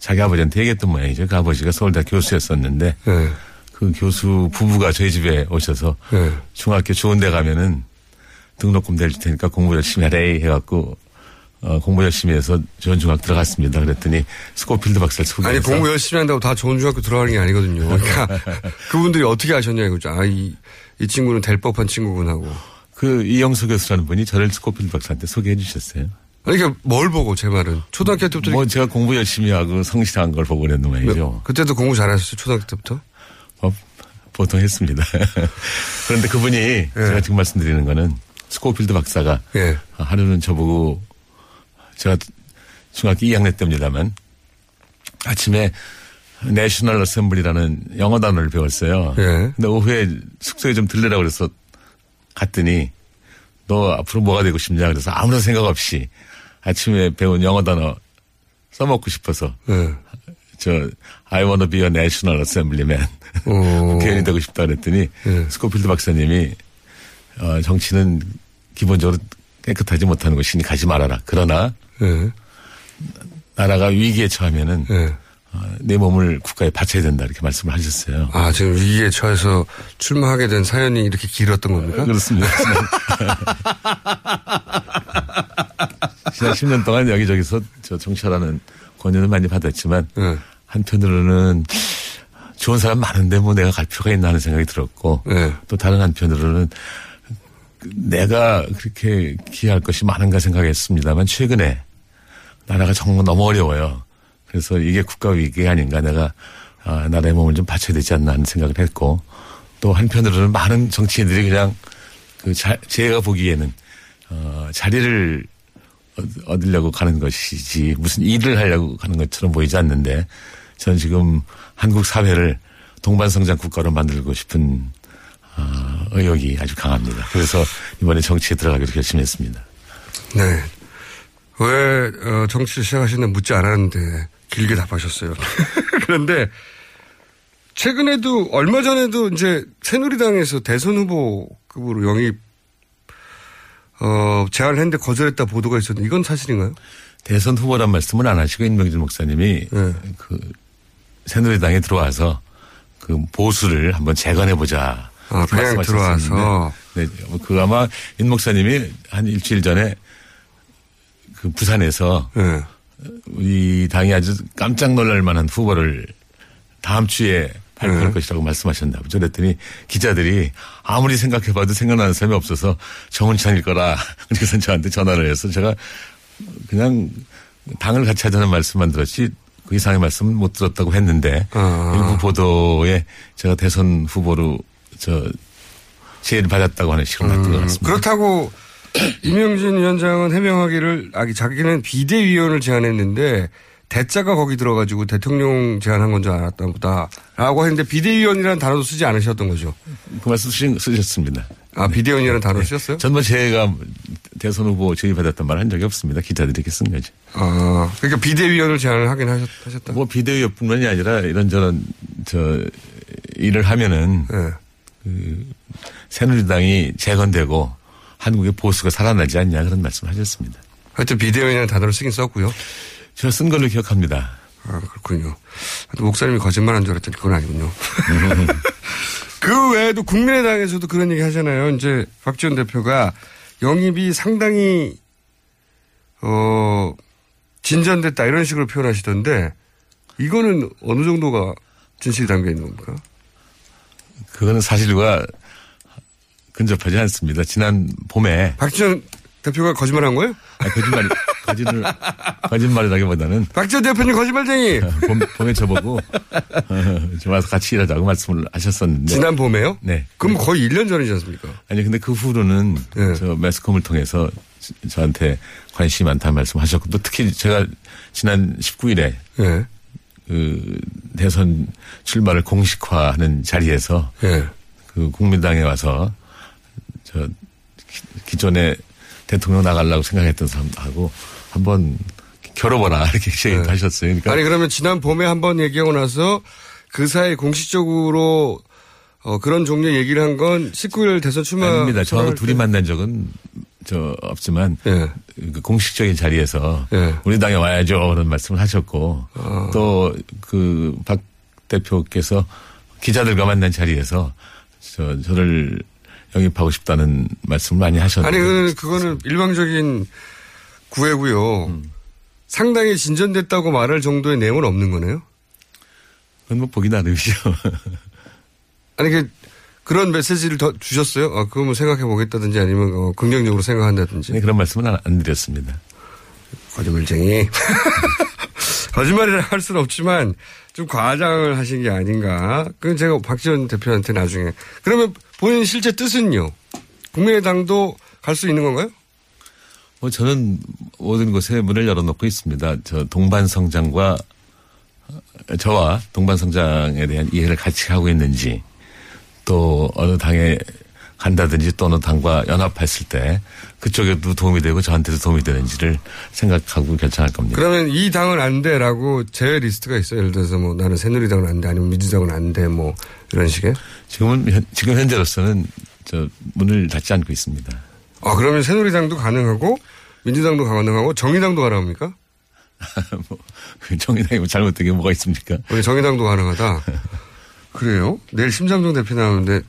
자기 아버지한테 얘기했던 모양이죠. 그 아버지가 서울대 교수였었는데, 네. 그 교수 부부가 저희 집에 오셔서 네. 중학교 좋은 데 가면은 등록금 낼 테니까 공부 열심히 하래 해갖고 어, 공부 열심히 해서 좋은 중학 들어갔습니다. 그랬더니 스코필드 박사를 소개해서. 아니 공부 열심히 한다고 다 좋은 중학교 들어가는 게 아니거든요. 그러니까 그분들이 어떻게 아셨냐 이거죠. 아, 이, 이 친구는 될 법한 친구구나 하고. 그 이영수 교수라는 분이 저를 스코필드 박사한테 소개해 주셨어요. 아니 그러니까 뭘 보고 제 말은. 초등학교 때부터. 뭐 제가 공부 열심히 하고 성실한 걸 보고 그랬는 말이죠. 그때도 공부 잘하셨어요 초등학교 때부터? 어, 보통 했습니다. 그런데 그분이 예. 제가 지금 말씀드리는 거는 스코필드 박사가 예. 하루는 저보고 제가 중학교 이 학년 때입니다만 아침에 내셔널 어셈블리라는 영어 단어를 배웠어요. 예. 근데 오후에 숙소에 좀 들르라고 그래서 갔더니 너 앞으로 뭐가 되고 싶냐 그래서 아무런 생각 없이 아침에 배운 영어 단어 써먹고 싶어서 예. 저 I wanna be a national assemblyman 국회의원이 되고 싶다 그랬더니 예. 스코필드 박사님이 어, 정치는 기본적으로 깨끗하지 못하는 것이니 가지 말아라. 그러나 예. 나라가 위기에 처하면은 예. 어, 내 몸을 국가에 바쳐야 된다 이렇게 말씀을 하셨어요. 아 지금 위기에 처해서 출마하게 된 사연이 이렇게 길었던 겁니까? 아, 그렇습니다. 지난 십 년 동안 여기저기서 저 정치하라는 권유는 많이 받았지만 네. 한편으로는 좋은 사람 많은데 뭐 내가 갈 필요가 있나 하는 생각이 들었고 네. 또 다른 한편으로는 내가 그렇게 기여할 것이 많은가 생각했습니다만 최근에 나라가 정말 너무 어려워요. 그래서 이게 국가 위기 아닌가 내가 아, 나라의 몸을 좀 바쳐야 되지 않나 하는 생각을 했고 또 한편으로는 많은 정치인들이 그냥 그 자, 제가 보기에는 어, 자리를 얻으려고 가는 것이지 무슨 일을 하려고 가는 것처럼 보이지 않는데 저는 지금 한국 사회를 동반성장 국가로 만들고 싶은 어, 의욕이 아주 강합니다. 그래서 이번에 정치에 들어가기로 결심했습니다. 네. 왜 어, 정치 시작하시는데 묻지 않았는데 길게 답하셨어요. 그런데 최근에도 얼마 전에도 이제 새누리당에서 대선 후보급으로 영입 어, 제안을 했는데 거절했다 보도가 있었는데 이건 사실인가요? 대선 후보란 말씀은 안 하시고 임명준 목사님이 네. 그 새누리당에 들어와서 그 보수를 한번 재건해보자. 아, 그냥 들어와서. 네, 그 아마 임 목사님이 한 일주일 전에 그 부산에서 네. 우리 당이 아주 깜짝 놀랄 만한 후보를 다음 주에 발표할 네. 것이라고 말씀하셨나 보죠. 그랬더니 기자들이 아무리 생각해봐도 생각나는 사람이 없어서 정운찬일 거라. 그래서 저한테 전화를 해서 제가 그냥 당을 같이 하자는 말씀만 들었지 그 이상의 말씀은 못 들었다고 했는데 아. 일부 보도에 제가 대선 후보로 저 제의를 받았다고 하는 식으로 났던 음. 것 같습니다. 그렇다고 임영진 위원장은 해명하기를 자기는 비대위원을 제안했는데 대자가 거기 들어가지고 대통령 제안한 건 줄 알았다 보다라고 했는데 비대위원이라는 단어도 쓰지 않으셨던 거죠? 그 말씀 쓰신, 쓰셨습니다. 아, 비대위원이라는 네. 단어를 네. 쓰셨어요? 전부 제가 대선 후보 제의받았던 말 한 적이 없습니다. 기자들이 이렇게 쓴 거지. 아, 그러니까 비대위원을 제안을 하긴 하셨, 하셨다? 뭐 비대위원뿐만이 아니라 이런저런 저 일을 하면은 네. 그 새누리당이 재건되고 한국의 보수가 살아나지 않냐 그런 말씀을 하셨습니다. 하여튼 비대위원이라는 단어를 쓰긴 썼고요. 제가 쓴 걸로 기억합니다. 아, 그렇군요. 목사님이 거짓말한 줄 알았더니 그건 아니군요. 그 외에도 국민의당에서도 그런 얘기 하잖아요. 이제 박지원 대표가 영입이 상당히 어 진전됐다 이런 식으로 표현하시던데 이거는 어느 정도가 진실이 담겨 있는 겁니까? 그거는 사실과 근접하지 않습니다. 지난 봄에. 박지원 대표가 거짓말한 거예요? 아, 거짓말. 거짓을, 거짓말이라기보다는. 박지원 대표님 거짓말쟁이. 봄, 봄에 저보고 좀 와서 같이 일하자고 말씀을 하셨었는데. 지난 봄에요? 네. 그럼 네. 거의 일 년 전이지 않습니까? 아니 근데 그 후로는 네. 저 매스컴을 통해서 저한테 관심이 많다는 말씀하셨고 또 특히 제가 지난 십구 일에 네. 그 대선 출마를 공식화하는 자리에서 네. 그 국민당에 와서 저 기, 기존에 대통령 나가려고 생각했던 사람하고 한번 겨뤄보라 이렇게 얘기도 네. 하셨어요. 그러니까 아니 그러면 지난 봄에 한번 얘기하고 나서 그 사이 공식적으로 어 그런 종류의 얘기를 한 건 십구 일 대선 출마. 아닙니다. 저하고 둘이 만난 적은 저 없지만 네. 그 공식적인 자리에서 네. 우리 당에 와야죠 그런 말씀을 하셨고 아. 또 그 박 대표께서 기자들과 만난 자리에서 저, 저를 영입하고 싶다는 말씀을 많이 하셨는데. 아니, 그거는 일방적인 구애고요. 음. 상당히 진전됐다고 말할 정도의 내용은 없는 거네요? 그건 뭐 보기 나름이죠. 아니, 그, 그런 메시지를 더 주셨어요? 아, 그거 뭐 생각해 보겠다든지 아니면 어, 긍정적으로 생각한다든지. 네, 그런 말씀은 안, 안 드렸습니다. 거짓말쟁이. 거짓말이라 할 수는 없지만 좀 과장을 하신 게 아닌가. 그건 제가 박지원 대표한테 나중에. 그러면 본인 실제 뜻은요? 국민의당도 갈 수 있는 건가요? 뭐 저는 모든 곳에 문을 열어놓고 있습니다. 저 동반성장과 저와 동반성장에 대한 이해를 같이 하고 있는지 또 어느 당에 간다든지 또 어느 당과 연합했을 때 그쪽에도 도움이 되고 저한테도 도움이 되는지를 생각하고 결정할 겁니다. 그러면 이 당은 안 돼라고 제외 리스트가 있어요? 예를 들어서 뭐 나는 새누리당은 안 돼 아니면 민주당은 안 돼 뭐 이런 식의? 지금은, 지금 현재로서는 저 문을 닫지 않고 있습니다. 아, 그러면 새누리당도 가능하고 민주당도 가능하고 정의당도 가능합니까? 뭐, 정의당이 잘못된 게 뭐가 있습니까? 우리 정의당도 가능하다. 그래요? 내일 심상정 대표 나오는데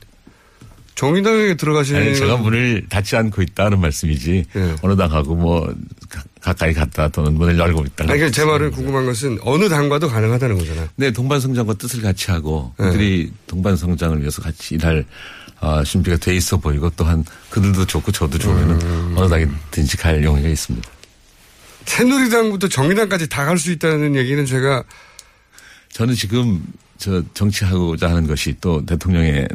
정의당에 들어가시는. 아니, 제가 문을 닫지 않고 있다는 말씀이지. 예. 어느 당하고 뭐 가까이 갔다 또는 문을 열고 있다. 그러니까 제 말을 궁금한 것은 어느 당과도 가능하다는 거잖아요. 네, 동반성장과 뜻을 같이 하고 예. 그들이 동반성장을 위해서 같이 일할 아, 준비가 돼 있어 보이고 또한 그들도 좋고 저도 좋으면 음. 어느 당이든지 갈 용의가 있습니다. 새누리당부터 정의당까지 다 갈 수 있다는 얘기는 제가. 저는 지금 저 정치하고자 하는 것이 또 대통령에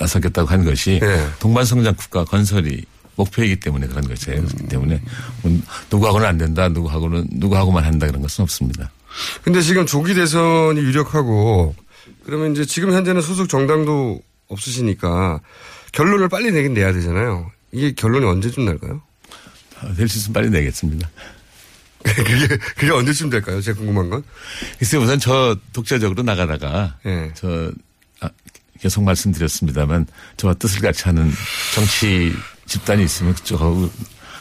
나서겠다고 한 것이 네. 동반성장 국가 건설이 목표이기 때문에 그런 것이에요. 음. 그렇기 때문에 누구하고는 안 된다, 누구하고는, 누구하고만 한다 그런 것은 없습니다. 근데 지금 조기 대선이 유력하고 그러면 이제 지금 현재는 소속 정당도 없으시니까 결론을 빨리 내긴 내야 되잖아요. 이게 결론이 언제쯤 날까요? 될 수 있으면 빨리 내겠습니다. 그게, 그게 언제쯤 될까요? 제가 궁금한 건. 글쎄요, 우선 저 독자적으로 나가다가 네. 저 아, 계속 말씀드렸습니다만 저와 뜻을 같이 하는 정치 집단이 있으면 그쪽하고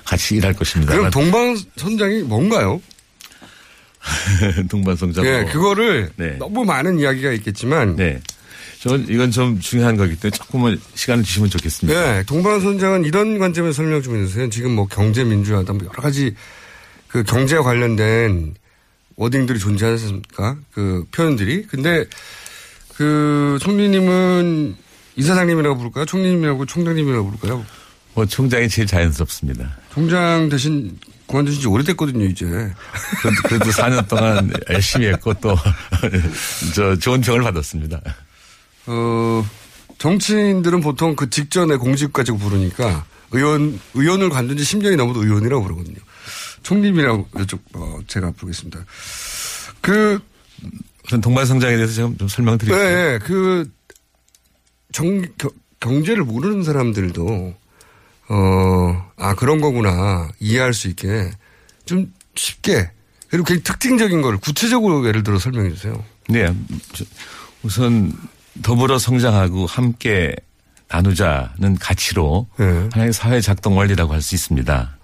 같이 일할 것입니다. 그럼 동반성장이 뭔가요? 동반성장. 네, 그거를 네. 너무 많은 이야기가 있겠지만 네. 저는 이건 좀 중요한 거기 때문에 조금만 시간을 주시면 좋겠습니다. 네, 동반성장은 이런 관점에서 설명 좀 해주세요. 지금 뭐 경제 민주화다 뭐 여러 가지 그 경제와 관련된 워딩들이 존재하지 않습니까? 그 표현들이. 근데 그 총리님은 이사장님이라고 부를까요? 총리님이라고 총장님이라고 부를까요? 뭐 총장이 제일 자연스럽습니다. 총장 대신 그만두신 지 오래됐거든요, 이제. 그래도, 그래도 사 년 동안 열심히 했고 또 저 좋은 평을 받았습니다. 어, 정치인들은 보통 그 직전에 공직 가지고 부르니까 의원, 의원을 관둔 지 십 년이 넘어도 의원이라고 부르거든요. 총님이라고 여쭤, 어, 제가 부르겠습니다. 그. 우선 동반성장에 대해서 제가 좀 설명을 드릴게요. 네, 그 정, 겨, 경제를 모르는 사람들도, 어, 아, 그런 거구나. 이해할 수 있게 좀 쉽게 그리고 굉장히 특징적인 걸 구체적으로 예를 들어 설명해 주세요. 네. 저, 우선 더불어 성장하고 함께 나누자는 가치로 네. 하나의 사회 작동 원리라고 할 수 있습니다.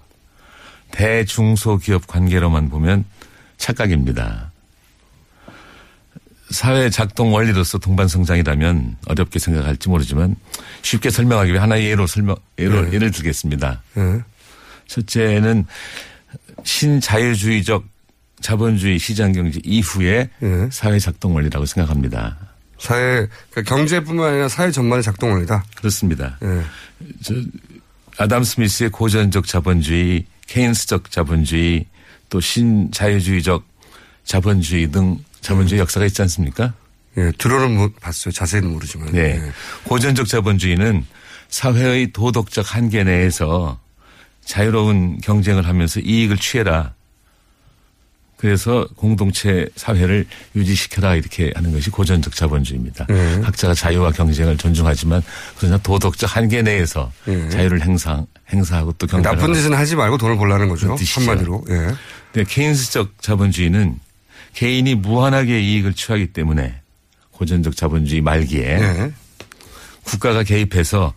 대중소기업 관계로만 보면 착각입니다. 사회 작동 원리로서 동반성장이라면 어렵게 생각할지 모르지만 쉽게 설명하기 위해 하나의 예로 설명, 예로, 네. 예를 들겠습니다. 네. 첫째는 신자유주의적 자본주의 시장경제 이후의 네. 사회 작동 원리라고 생각합니다. 사회, 그러니까 경제뿐만 아니라 사회 전반의 작동 원리다. 그렇습니다. 네. 저, 아담 스미스의 고전적 자본주의 케인스적 자본주의 또 신자유주의적 자본주의 등 자본주의 네. 역사가 있지 않습니까? 예, 들어는 봤어요. 자세히는 모르지만. 네. 네. 고전적 자본주의는 사회의 도덕적 한계 내에서 자유로운 경쟁을 하면서 이익을 취해라. 그래서 공동체 사회를 유지시켜라 이렇게 하는 것이 고전적 자본주의입니다. 네. 각자가 자유와 경쟁을 존중하지만 그러나 도덕적 한계 내에서 네. 자유를 행사, 행사하고 또 경쟁을 나쁜 짓은 하지 말고 돈을 벌라는 거죠. 한마디로. 예. 네, 케인스적 자본주의는 개인이 무한하게 이익을 취하기 때문에 고전적 자본주의 말기에 네. 국가가 개입해서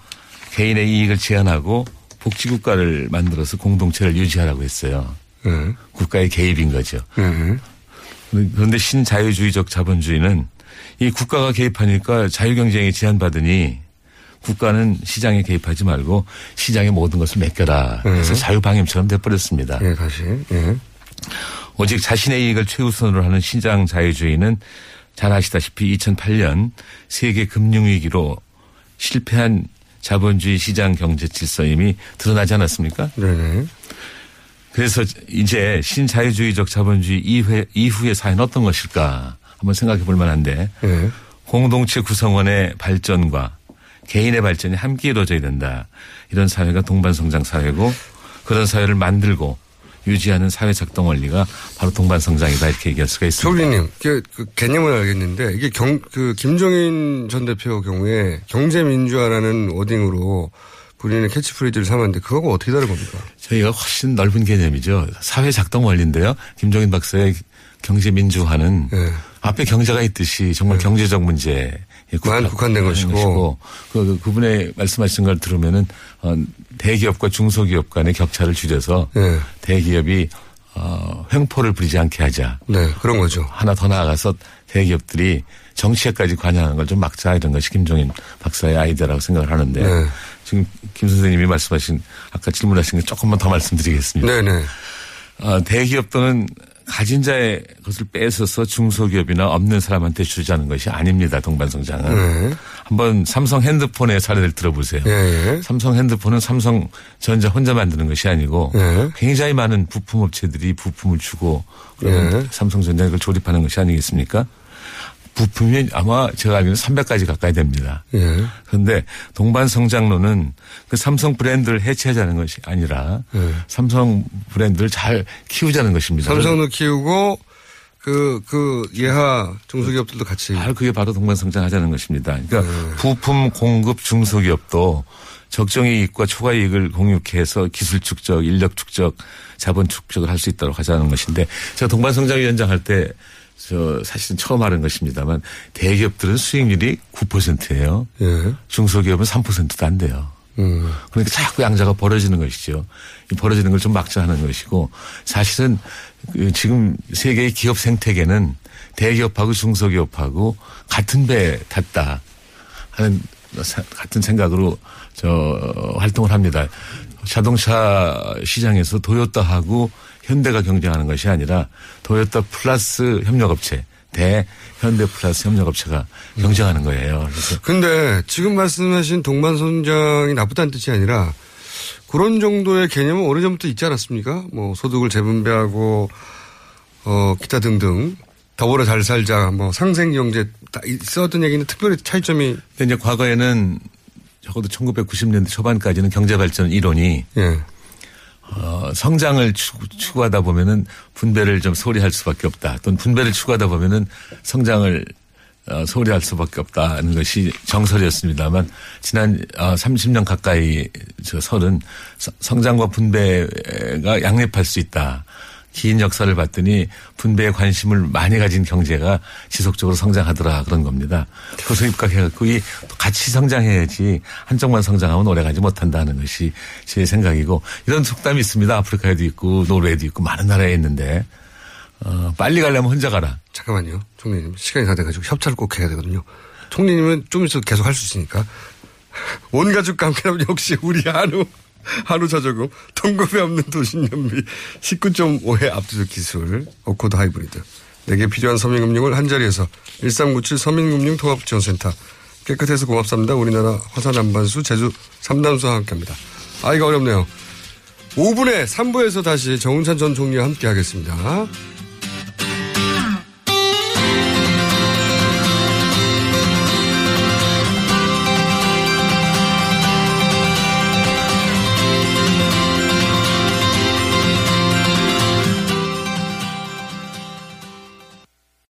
개인의 이익을 제한하고 복지국가를 만들어서 공동체를 유지하라고 했어요. 네. 국가의 개입인 거죠. 네. 그런데 신자유주의적 자본주의는 이 국가가 개입하니까 자유경쟁에 제한받으니 국가는 시장에 개입하지 말고 시장의 모든 것을 맡겨라. 그래서 네. 자유방임처럼 돼버렸습니다. 네, 다시. 네. 오직 자신의 이익을 최우선으로 하는 시장 자유주의는 잘 아시다시피 이천팔 년 세계 금융위기로 실패한 자본주의 시장 경제 질서 이미 드러나지 않았습니까? 네. 그래서 이제 신자유주의적 자본주의 이후의, 이후의 사회는 어떤 것일까 한번 생각해 볼 만한데 네. 공동체 구성원의 발전과 개인의 발전이 함께 이루어져야 된다. 이런 사회가 동반성장 사회고 그런 사회를 만들고 유지하는 사회작동 원리가 바로 동반성장이다 이렇게 얘기할 수가 있습니다. 소리님, 그, 그 개념은 알겠는데 이게 경, 그 김종인 전 대표 경우에 경제민주화라는 워딩으로 본인의 캐치프레이즈를 삼았는데 그거하고 어떻게 다른 겁니까? 저희가 훨씬 넓은 개념이죠. 사회작동 원리인데요. 김종인 박사의 경제민주화는 네. 앞에 경제가 있듯이 정말 네. 경제적 문제에 국한, 국한된 것이고, 것이고 그, 그분의 말씀하신 걸 들으면은 대기업과 중소기업 간의 격차를 줄여서 네. 대기업이 어, 횡포를 부리지 않게 하자. 네, 그런 거죠. 하나 더 나아가서 대기업들이 정치에까지 관여하는 걸 좀 막자 이런 것이 김종인 박사의 아이디어라고 생각을 하는데 네. 지금 김 선생님이 말씀하신 아까 질문하신 게 조금만 더 말씀드리겠습니다. 네, 네. 어, 대기업 또는 가진 자의 것을 뺏어서 중소기업이나 없는 사람한테 주자는 것이 아닙니다. 동반성장은. 네. 한번 삼성 핸드폰의 사례를 들어보세요. 네. 삼성 핸드폰은 삼성전자 혼자 만드는 것이 아니고 네. 굉장히 많은 부품업체들이 부품을 주고 그러면 네. 삼성전자가 그걸 조립하는 것이 아니겠습니까? 부품이 아마 제가 알기로는 삼백 가지 가까이 됩니다. 예. 그런데 동반성장론은 그 삼성 브랜드를 해체하자는 것이 아니라 예. 삼성 브랜드를 잘 키우자는 것입니다. 삼성도 키우고 그, 그 예하 중소기업들도 같이. 아, 그게 바로 동반성장하자는 것입니다. 그러니까 예. 부품 공급 중소기업도 적정의 이익과 초과 이익을 공유해서 기술 축적, 인력 축적, 자본 축적을 할 수 있도록 하자는 것인데 제가 동반성장위원장 할 때 저 사실은 처음 하는 것입니다만 대기업들은 수익률이 구 퍼센트예요. 예. 중소기업은 삼 퍼센트도 안 돼요. 음. 그러니까 자꾸 양자가 벌어지는 것이죠. 벌어지는 걸 좀 막자 하는 것이고 사실은 지금 세계의 기업 생태계는 대기업하고 중소기업하고 같은 배에 탔다 하는 같은 생각으로 저 활동을 합니다. 자동차 시장에서 도요타하고 현대가 경쟁하는 것이 아니라 도요타 플러스 협력업체, 대 현대 플러스 협력업체가 경쟁하는 거예요. 그런데 지금 말씀하신 동반성장이 나쁘다는 뜻이 아니라 그런 정도의 개념은 오래전부터 있지 않았습니까? 뭐 소득을 재분배하고 어 기타 등등. 더불어 잘 살자, 뭐 상생경제 있었던 얘기는 특별히 차이점이. 근데 이제 과거에는 적어도 천구백구십 년대 초반까지는 경제발전 이론이 예. 어, 성장을 추구하다 보면은 분배를 좀 소홀히 할 수밖에 없다. 또는 분배를 추구하다 보면은 성장을 어, 소홀히 할 수밖에 없다는 것이 정설이었습니다만 지난 어, 삼십 년 가까이 저 설은 성장과 분배가 양립할 수 있다. 긴 역사를 봤더니 분배에 관심을 많이 가진 경제가 지속적으로 성장하더라 그런 겁니다. 그래서 입각해갖고 이 같이 성장해야지 한쪽만 성장하면 오래가지 못한다는 것이 제 생각이고 이런 속담이 있습니다. 아프리카에도 있고 노르웨이도 있고 많은 나라에 있는데 어, 빨리 가려면 혼자 가라. 잠깐만요. 총리님 시간이 다 돼가지고 협찬을 꼭 해야 되거든요. 총리님은 좀 있어도 계속 할 수 있으니까 온 가족과 함께라면 역시 우리 한우. 한우 자조금, 통금이 없는 도심연비, 십구 점 오 회 압도적 기술, 어코드 하이브리드. 내게 필요한 서민금융을 한자리에서 일삼구칠 서민금융통합지원센터. 깨끗해서 고맙습니다. 우리나라 화산 안반수, 제주 삼 단수와 함께합니다. 아, 이거 어렵네요. 오 분에 삼 부에서 다시 정운찬 전 총리와 함께하겠습니다.